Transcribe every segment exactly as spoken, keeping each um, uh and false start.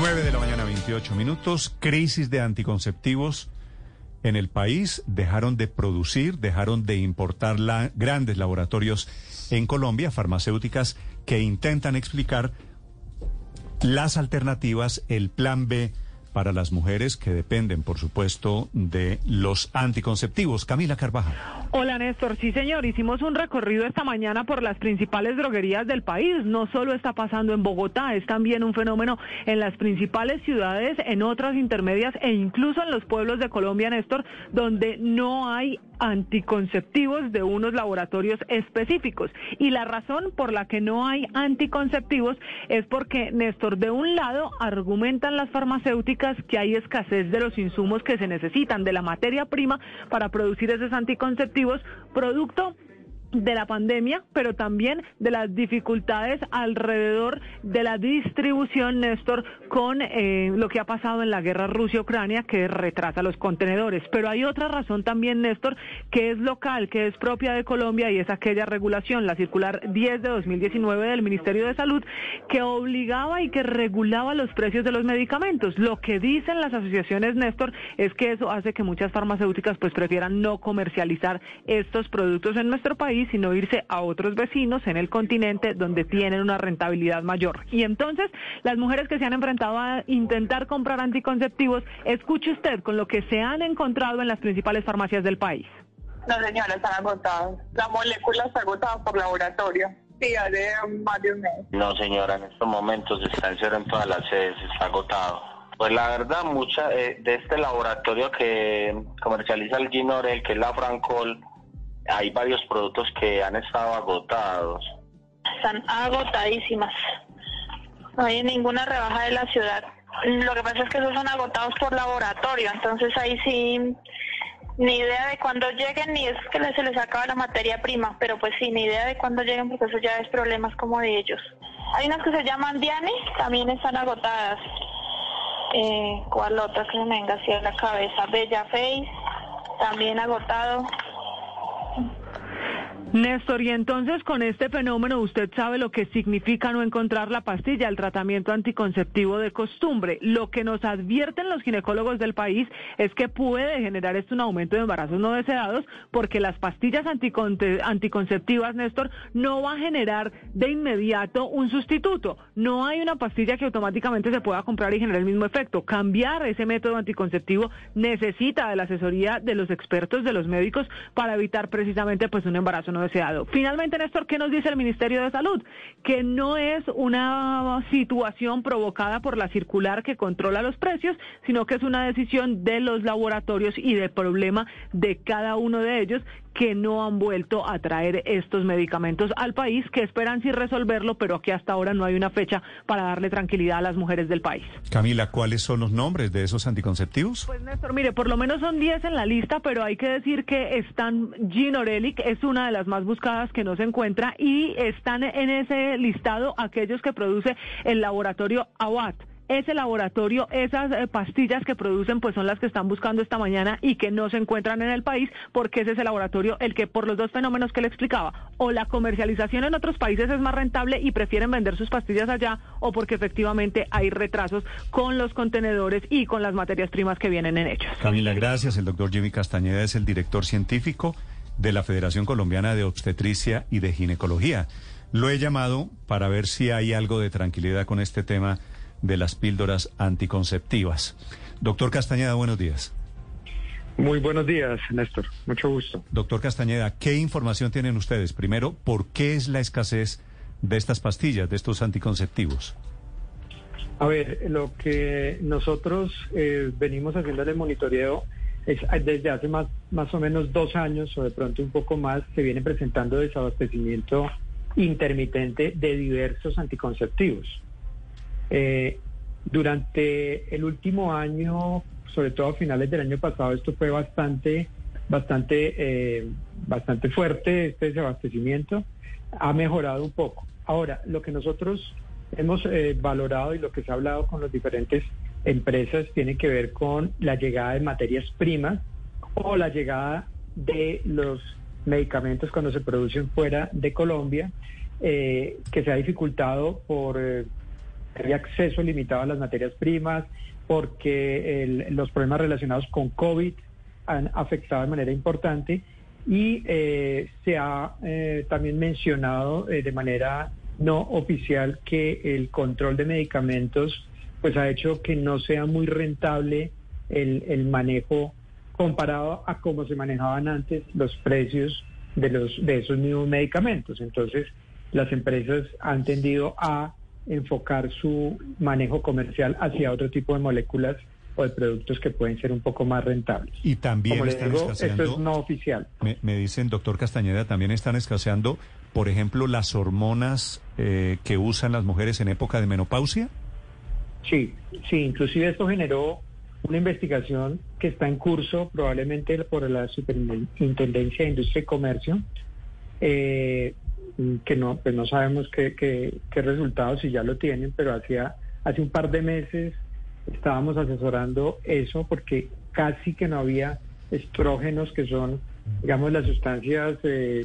nueve de la mañana, veintiocho minutos. Crisis de anticonceptivos en el país. Dejaron de producir, dejaron de importar la, grandes laboratorios en Colombia, farmacéuticas que intentan explicar las alternativas, el plan B para las mujeres que dependen, por supuesto, de los anticonceptivos. Camila Carvajal. Hola, Néstor. Sí, señor. Hicimos un recorrido esta mañana por las principales droguerías del país. No solo está pasando en Bogotá, es también un fenómeno en las principales ciudades, en otras intermedias e incluso en los pueblos de Colombia, Néstor, donde no hay anticonceptivos de unos laboratorios específicos. Y la razón por la que no hay anticonceptivos es porque, Néstor, de un lado argumentan las farmacéuticas que hay escasez de los insumos que se necesitan, de la materia prima para producir esos anticonceptivos, producto de la pandemia, pero también de las dificultades alrededor de la distribución, Néstor, con eh, lo que ha pasado en la guerra Rusia-Ucrania, que retrasa los contenedores. Pero hay otra razón también, Néstor, que es local, que es propia de Colombia, y es aquella regulación, la circular diez de dos mil diecinueve del Ministerio de Salud, que obligaba y que regulaba los precios de los medicamentos. Lo que dicen las asociaciones, Néstor, es que eso hace que muchas farmacéuticas pues prefieran no comercializar estos productos en nuestro país, sino irse a otros vecinos en el continente donde tienen una rentabilidad mayor. Y entonces, las mujeres que se han enfrentado a intentar comprar anticonceptivos, escuche usted con lo que se han encontrado en las principales farmacias del país. No, señora, están agotadas. La molécula está agotada por laboratorio. Sí, hace varios meses. No, señora, en estos momentos está en cero en todas las sedes, está agotado. Pues la verdad, mucha eh, de este laboratorio que comercializa el Ginorel, que es la Francol, hay varios productos que han estado agotados. Están agotadísimas. No hay ninguna rebaja de la ciudad. Lo que pasa es que esos son agotados por laboratorio, entonces ahí sí, ni idea de cuándo lleguen, ni es que se les acaba la materia prima, pero pues sí, ni idea de cuándo lleguen, porque eso ya es problemas como de ellos. Hay unas que se llaman Diane, también están agotadas. Eh, ¿Cuál otra que me venga así a la cabeza? Bella Face, también agotado. Néstor, y entonces con este fenómeno usted sabe lo que significa no encontrar la pastilla, el tratamiento anticonceptivo de costumbre. Lo que nos advierten los ginecólogos del país es que puede generar esto un aumento de embarazos no deseados, porque las pastillas anticonceptivas, Néstor, no va a generar de inmediato un sustituto. No hay una pastilla que automáticamente se pueda comprar y generar el mismo efecto. Cambiar ese método anticonceptivo necesita de la asesoría de los expertos, de los médicos, para evitar precisamente pues un embarazo no deseado. Finalmente, Néstor, ¿qué nos dice el Ministerio de Salud? Que no es una situación provocada por la circular que controla los precios, sino que es una decisión de los laboratorios y del problema de cada uno de ellos, que no han vuelto a traer estos medicamentos al país, que esperan sí resolverlo, pero que hasta ahora no hay una fecha para darle tranquilidad a las mujeres del país. Camila, ¿cuáles son los nombres de esos anticonceptivos? Pues, Néstor, mire, por lo menos son diez en la lista, pero hay que decir que están Jean Orelic, es una de las más buscadas que no se encuentra, y están en ese listado aquellos que produce el laboratorio AWAT. Ese laboratorio, esas eh, pastillas que producen, pues son las que están buscando esta mañana y que no se encuentran en el país, porque es ese laboratorio el que, por los dos fenómenos que le explicaba, o la comercialización en otros países es más rentable y prefieren vender sus pastillas allá, o porque efectivamente hay retrasos con los contenedores y con las materias primas que vienen en ellos. Camila, gracias. El doctor Jimmy Castañeda es el director científico de la Federación Colombiana de Obstetricia y de Ginecología. Lo he llamado para ver si hay algo de tranquilidad con este tema de las píldoras anticonceptivas. Doctor Castañeda, buenos días. Muy buenos días, Néstor. Mucho gusto. Doctor Castañeda, ¿qué información tienen ustedes? Primero, ¿por qué es la escasez de estas pastillas, de estos anticonceptivos? A ver, lo que nosotros eh, venimos haciéndole monitoreo es, desde hace más, más o menos dos años, o de pronto un poco más, se viene presentando desabastecimiento intermitente de diversos anticonceptivos. Eh, durante el último año, sobre todo a finales del año pasado, esto fue bastante, bastante, eh, bastante fuerte, este desabastecimiento. Ha mejorado un poco. Ahora, lo que nosotros hemos eh, valorado y lo que se ha hablado con las diferentes empresas tiene que ver con la llegada de materias primas o la llegada de los medicamentos cuando se producen fuera de Colombia, eh, que se ha dificultado por eh, el acceso limitado a las materias primas, porque el, los problemas relacionados con COVID han afectado de manera importante, y eh, se ha eh, también mencionado eh, de manera no oficial que el control de medicamentos pues ha hecho que no sea muy rentable el, el manejo comparado a cómo se manejaban antes los precios de los de esos mismos medicamentos. Entonces, las empresas han tendido a enfocar su manejo comercial hacia otro tipo de moléculas o de productos que pueden ser un poco más rentables. Y también como están les digo, escaseando, esto es no oficial. Me, me dicen, doctor Castañeda, también están escaseando, por ejemplo, las hormonas eh, que usan las mujeres en época de menopausia. Sí, sí, inclusive esto generó una investigación que está en curso probablemente por la Superintendencia de Industria y Comercio, eh, que no pues no sabemos qué, qué, qué resultados, si ya lo tienen, pero hacía hace un par de meses estábamos asesorando eso porque casi que no había estrógenos, que son, digamos, las sustancias eh,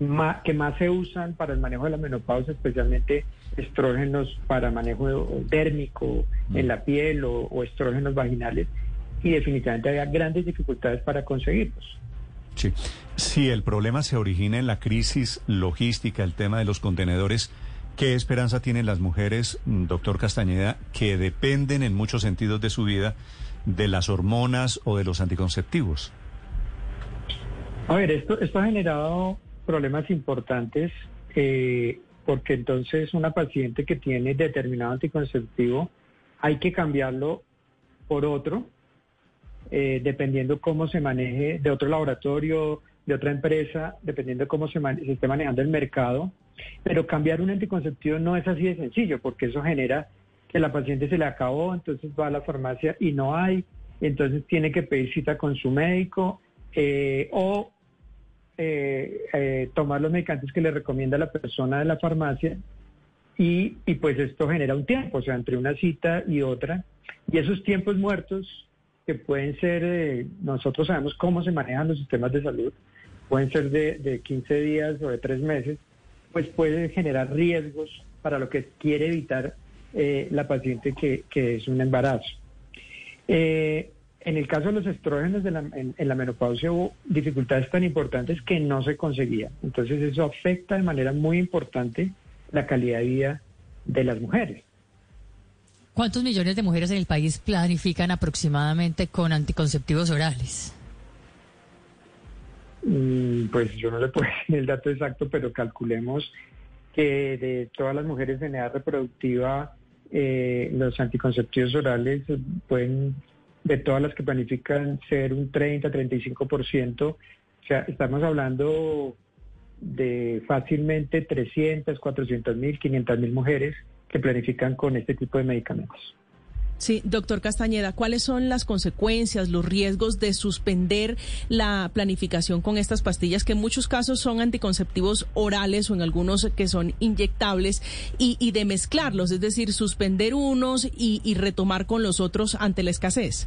más, que más se usan para el manejo de la menopausia, especialmente estrógenos para manejo dérmico en la piel o, o estrógenos vaginales, y definitivamente había grandes dificultades para conseguirlos. Sí. Si el problema se origina en la crisis logística, el tema de los contenedores, ¿qué esperanza tienen las mujeres, doctor Castañeda, que dependen en muchos sentidos de su vida de las hormonas o de los anticonceptivos? A ver, esto, esto ha generado problemas importantes, eh, porque entonces una paciente que tiene determinado anticonceptivo hay que cambiarlo por otro, eh, dependiendo cómo se maneje, de otro laboratorio, de otra empresa, dependiendo cómo se, mane- se esté manejando el mercado. Pero cambiar un anticonceptivo no es así de sencillo, porque eso genera que la paciente se le acabó, entonces va a la farmacia y no hay, entonces tiene que pedir cita con su médico eh, o eh, eh, tomar los medicamentos que le recomienda la persona de la farmacia, y, y pues esto genera un tiempo, o sea, entre una cita y otra, y esos tiempos muertos que pueden ser, eh, nosotros sabemos cómo se manejan los sistemas de salud, pueden ser de, de quince días o de tres meses, pues puede generar riesgos para lo que quiere evitar eh, la paciente que, que es un embarazo. Eh, en el caso de los estrógenos de la, en, en la menopausia hubo dificultades tan importantes que no se conseguían. Entonces eso afecta de manera muy importante la calidad de vida de las mujeres. ¿Cuántos millones de mujeres en el país planifican aproximadamente con anticonceptivos orales? Pues yo no le puedo decir el dato exacto, pero calculemos que de todas las mujeres en edad reproductiva, eh, los anticonceptivos orales pueden, de todas las que planifican, ser un treinta a treinta y cinco por ciento. O sea, estamos hablando de fácilmente trescientas, cuatrocientas mil, quinientas mil mujeres que planifican con este tipo de medicamentos. Sí, doctor Castañeda, ¿cuáles son las consecuencias, los riesgos de suspender la planificación con estas pastillas, que en muchos casos son anticonceptivos orales o en algunos que son inyectables, y, y de mezclarlos, es decir, suspender unos y, y retomar con los otros ante la escasez?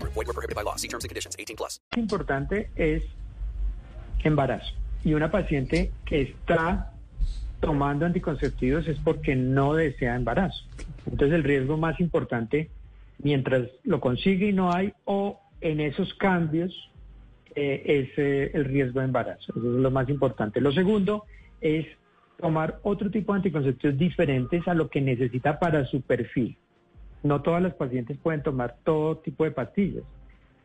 Group. Void where prohibited by law. See terms and conditions. eighteen plus. Importante es embarazo. Y una paciente que está tomando anticonceptivos es porque no desea embarazo. Entonces el riesgo más importante, mientras lo consigue y no hay, o en esos cambios, eh, es eh, el riesgo de embarazo. Eso es lo más importante. Lo segundo es tomar otro tipo de anticonceptivos diferentes a lo que necesita para su perfil. No todas las pacientes pueden tomar todo tipo de pastillas.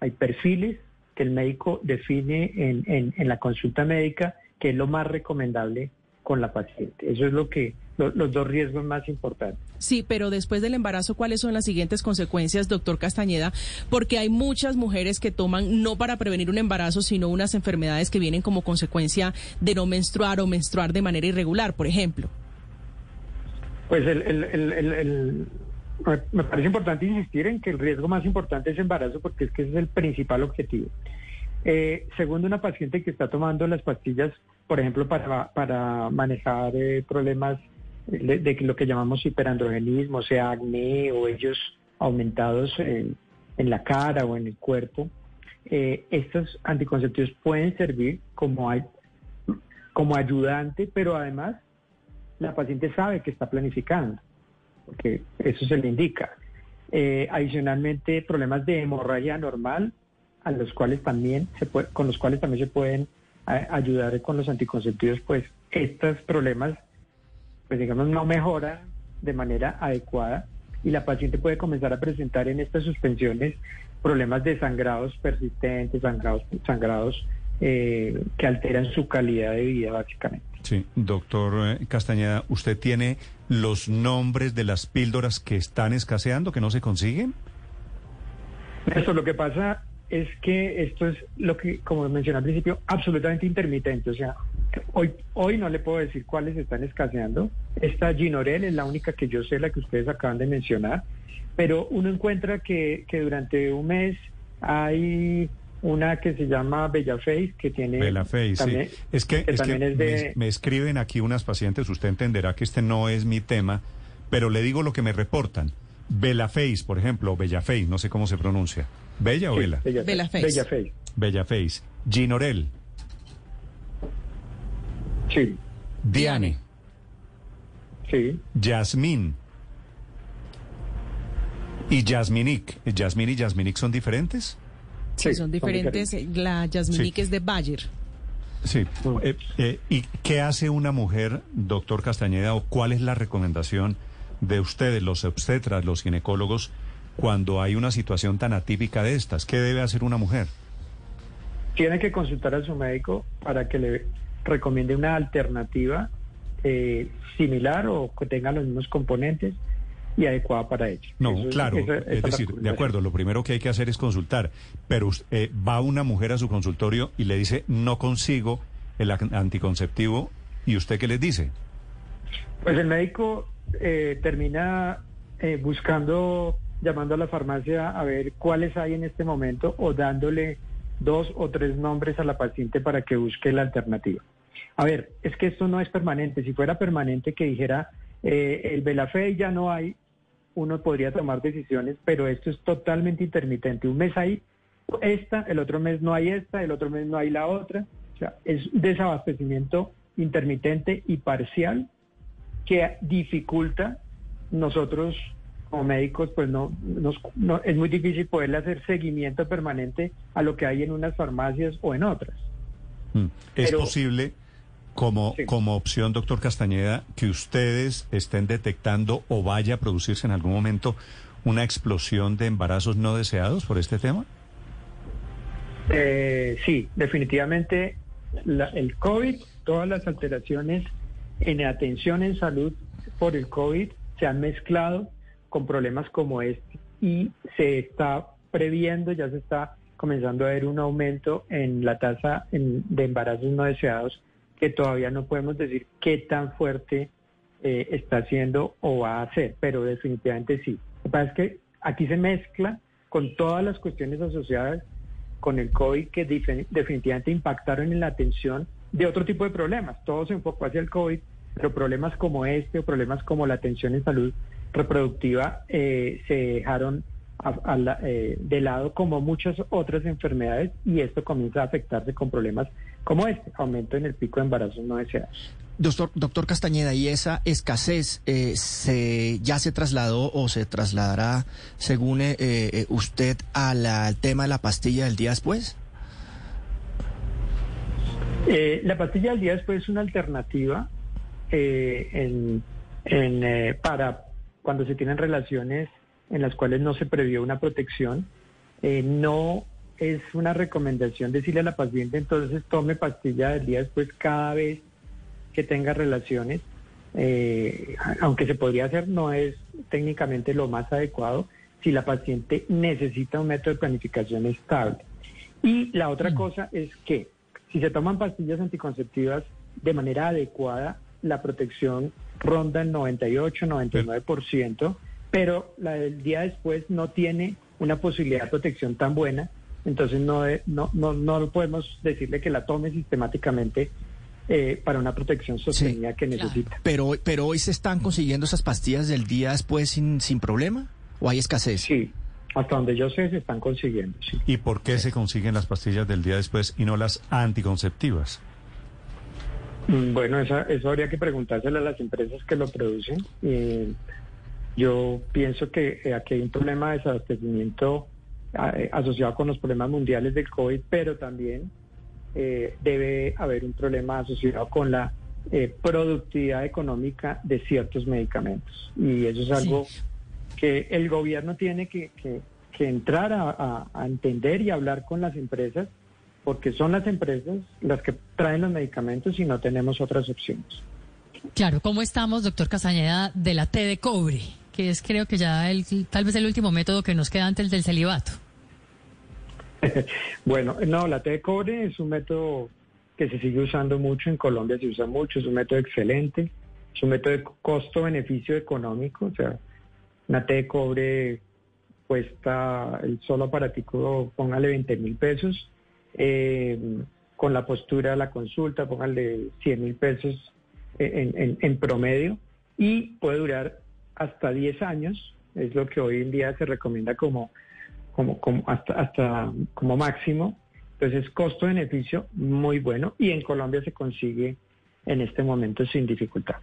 Hay perfiles que el médico define en, en, en la consulta médica, que es lo más recomendable con la paciente. Eso es lo que lo, los dos riesgos más importantes. Sí, pero después del embarazo, ¿cuáles son las siguientes consecuencias, doctor Castañeda? Porque hay muchas mujeres que toman, no para prevenir un embarazo, sino unas enfermedades que vienen como consecuencia de no menstruar o menstruar de manera irregular, por ejemplo. Pues el, el, el, el, el, me parece importante insistir en que el riesgo más importante es embarazo, porque es que ese es el principal objetivo. Eh, segundo, una paciente que está tomando las pastillas, por ejemplo, para, para manejar eh, problemas de, de lo que llamamos hiperandrogenismo, o sea, acné o vellos aumentados en, en la cara o en el cuerpo, eh, estos anticonceptivos pueden servir como, hay, como ayudante, pero además la paciente sabe que está planificando, porque eso se le indica. Eh, adicionalmente, problemas de hemorragia anormal, a los cuales también se puede, con los cuales también se pueden a, ayudar con los anticonceptivos, pues estos problemas, pues digamos, no mejoran de manera adecuada y la paciente puede comenzar a presentar en estas suspensiones problemas de sangrados persistentes, sangrados, sangrados eh, que alteran su calidad de vida básicamente. Sí, doctor Castañeda, ¿usted tiene los nombres de las píldoras que están escaseando, que no se consiguen? Eso, lo que pasa es que esto es lo que, como mencioné al principio, absolutamente intermitente. O sea, hoy hoy no le puedo decir cuáles están escaseando. Esta Ginorel es la única que yo sé, la que ustedes acaban de mencionar. Pero uno encuentra que, que durante un mes hay una que se llama Bella Face, que tiene... Bella Face, también, sí. Es que, que, es que es de... me, me escriben aquí unas pacientes, usted entenderá que este no es mi tema, pero le digo lo que me reportan. Bella Face, por ejemplo, Bella Face, no sé cómo se pronuncia. ¿Bella o sí, Bella? Bella, Bella Face. Bella Face. Bella Face. Ginorel. Sí. Diane. Sí. Yasmín. Y Yasminiq. ¿Yasmín y Yasminiq son diferentes? Sí, sí son diferentes. Son diferentes. La Yasminiq sí. Es de Bayer. Sí. Uh-huh. eh, eh, ¿Y qué hace una mujer, doctor Castañeda, o cuál es la recomendación de ustedes, los obstetras, los ginecólogos, cuando hay una situación tan atípica de estas? ¿Qué debe hacer una mujer? Tiene que consultar a su médico para que le recomiende una alternativa eh, similar o que tenga los mismos componentes y adecuada para ella. No, eso, claro, eso, eso, es decir, de acuerdo, lo primero que hay que hacer es consultar, pero eh, va una mujer a su consultorio y le dice, no consigo el anticonceptivo, ¿y usted qué les dice? Pues el médico eh, termina eh, buscando... llamando a la farmacia a ver cuáles hay en este momento o dándole dos o tres nombres a la paciente para que busque la alternativa. A ver, es que esto no es permanente. Si fuera permanente que dijera eh, el Belafe ya no hay, uno podría tomar decisiones, pero esto es totalmente intermitente. Un mes hay esta, el otro mes no hay esta, el otro mes no hay la otra. O sea, es desabastecimiento intermitente y parcial que dificulta nosotros... como médicos, pues no, nos, no es muy difícil poderle hacer seguimiento permanente a lo que hay en unas farmacias o en otras. ¿Es Pero, posible, como, sí. como opción, doctor Castañeda, que ustedes estén detectando o vaya a producirse en algún momento una explosión de embarazos no deseados por este tema? Eh, sí, definitivamente la, el COVID, todas las alteraciones en atención en salud por el COVID se han mezclado con problemas como este y se está previendo, ya se está comenzando a ver un aumento en la tasa en, de embarazos no deseados que todavía no podemos decir qué tan fuerte eh, está siendo o va a ser, pero definitivamente sí. Lo que pasa es que aquí se mezcla con todas las cuestiones asociadas con el COVID que dif- definitivamente impactaron en la atención de otro tipo de problemas. Todo se enfocó hacia el COVID, pero problemas como este o problemas como la atención en salud reproductiva eh, se dejaron a, a la, eh, de lado como muchas otras enfermedades y esto comienza a afectarse con problemas como este, aumento en el pico de embarazos no deseados. Doctor, doctor Castañeda, ¿y esa escasez eh, se ya se trasladó o se trasladará, según eh, usted, al, al tema de la pastilla del día después? Eh, la pastilla del día después es una alternativa eh, en, en, eh, para cuando se tienen relaciones en las cuales no se previó una protección. Eh, no es una recomendación decirle a la paciente, entonces tome pastilla del día después cada vez que tenga relaciones, eh, aunque se podría hacer, no es técnicamente lo más adecuado si la paciente necesita un método de planificación estable. Y la otra cosa es que si se toman pastillas anticonceptivas de manera adecuada, la protección ronda el noventa y ocho, noventa y nueve por ciento, pero la del día después no tiene una posibilidad de protección tan buena, entonces no no no, no podemos decirle que la tome sistemáticamente eh, para una protección sostenida, sí, que necesita. Claro. Pero pero hoy se están consiguiendo esas pastillas del día después sin sin problema, ¿o hay escasez? Sí, hasta donde yo sé se están consiguiendo. Sí. ¿Y por qué se consiguen las pastillas del día después y no las anticonceptivas? Bueno, esa, eso habría que preguntárselo a las empresas que lo producen. Eh, Yo pienso que aquí hay un problema de desabastecimiento asociado con los problemas mundiales del COVID, pero también eh, debe haber un problema asociado con la eh, productividad económica de ciertos medicamentos. Y eso es algo sí. que el gobierno tiene que, que, que entrar a, a, a entender y hablar con las empresas, porque son las empresas las que traen los medicamentos y no tenemos otras opciones. Claro, ¿cómo estamos, doctor Castañeda, de la T de cobre? Que es, creo que ya el, tal vez el último método que nos queda antes del celibato. Bueno, no, la T de cobre es un método que se sigue usando mucho en Colombia, se usa mucho, es un método excelente, es un método de costo-beneficio económico, o sea, una T de cobre cuesta el solo aparatico, póngale veinte mil pesos, eh, con la postura de la consulta, póngale cien mil pesos en, en, en promedio, y puede durar hasta diez años, es lo que hoy en día se recomienda como, como, como hasta, hasta como máximo. Entonces, costo-beneficio muy bueno, y en Colombia se consigue en este momento sin dificultad.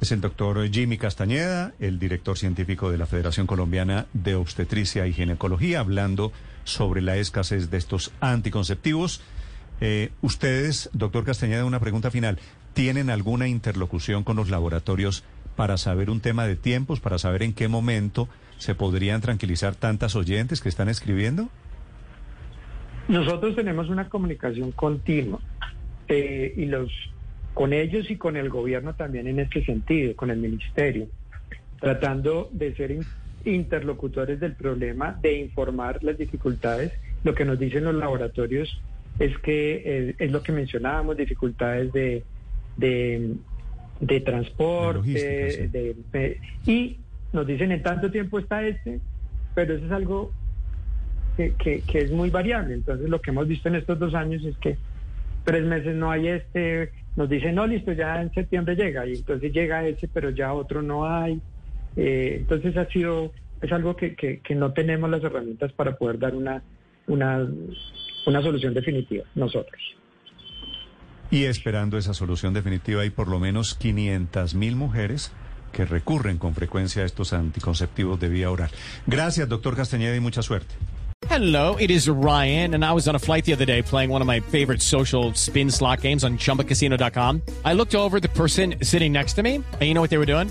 Es el doctor Jimmy Castañeda, el director científico de la Federación Colombiana de Obstetricia y Ginecología, hablando sobre la escasez de estos anticonceptivos. Eh, ustedes, doctor Castañeda, una pregunta final. ¿Tienen alguna interlocución con los laboratorios para saber un tema de tiempos, para saber en qué momento se podrían tranquilizar tantas oyentes que están escribiendo? Nosotros tenemos una comunicación continua eh, y los con ellos y con el gobierno también en este sentido, con el ministerio, tratando de ser in, interlocutores del problema, de informar las dificultades. Lo que nos dicen los laboratorios es que eh, es lo que mencionábamos, dificultades de De, de transporte, de sí. de, de, y nos dicen en tanto tiempo está este, pero eso es algo que, que, que es muy variable. Entonces, lo que hemos visto en estos dos años es que tres meses no hay este, nos dicen no, listo, ya en septiembre llega, y entonces llega ese, pero ya otro no hay. Eh, entonces, ha sido, es algo que, que, que no tenemos las herramientas para poder dar una, una, una solución definitiva nosotros. Y esperando esa solución definitiva, hay por lo menos quinientas mil mujeres que recurren con frecuencia a estos anticonceptivos de vía oral. Gracias, doctor Castañeda, y mucha suerte. Hello, it is Ryan, and I was on a flight the other day playing one of my favorite social spin slot games on chumba casino dot com. I looked over at the person sitting next to me, and you know what they were doing?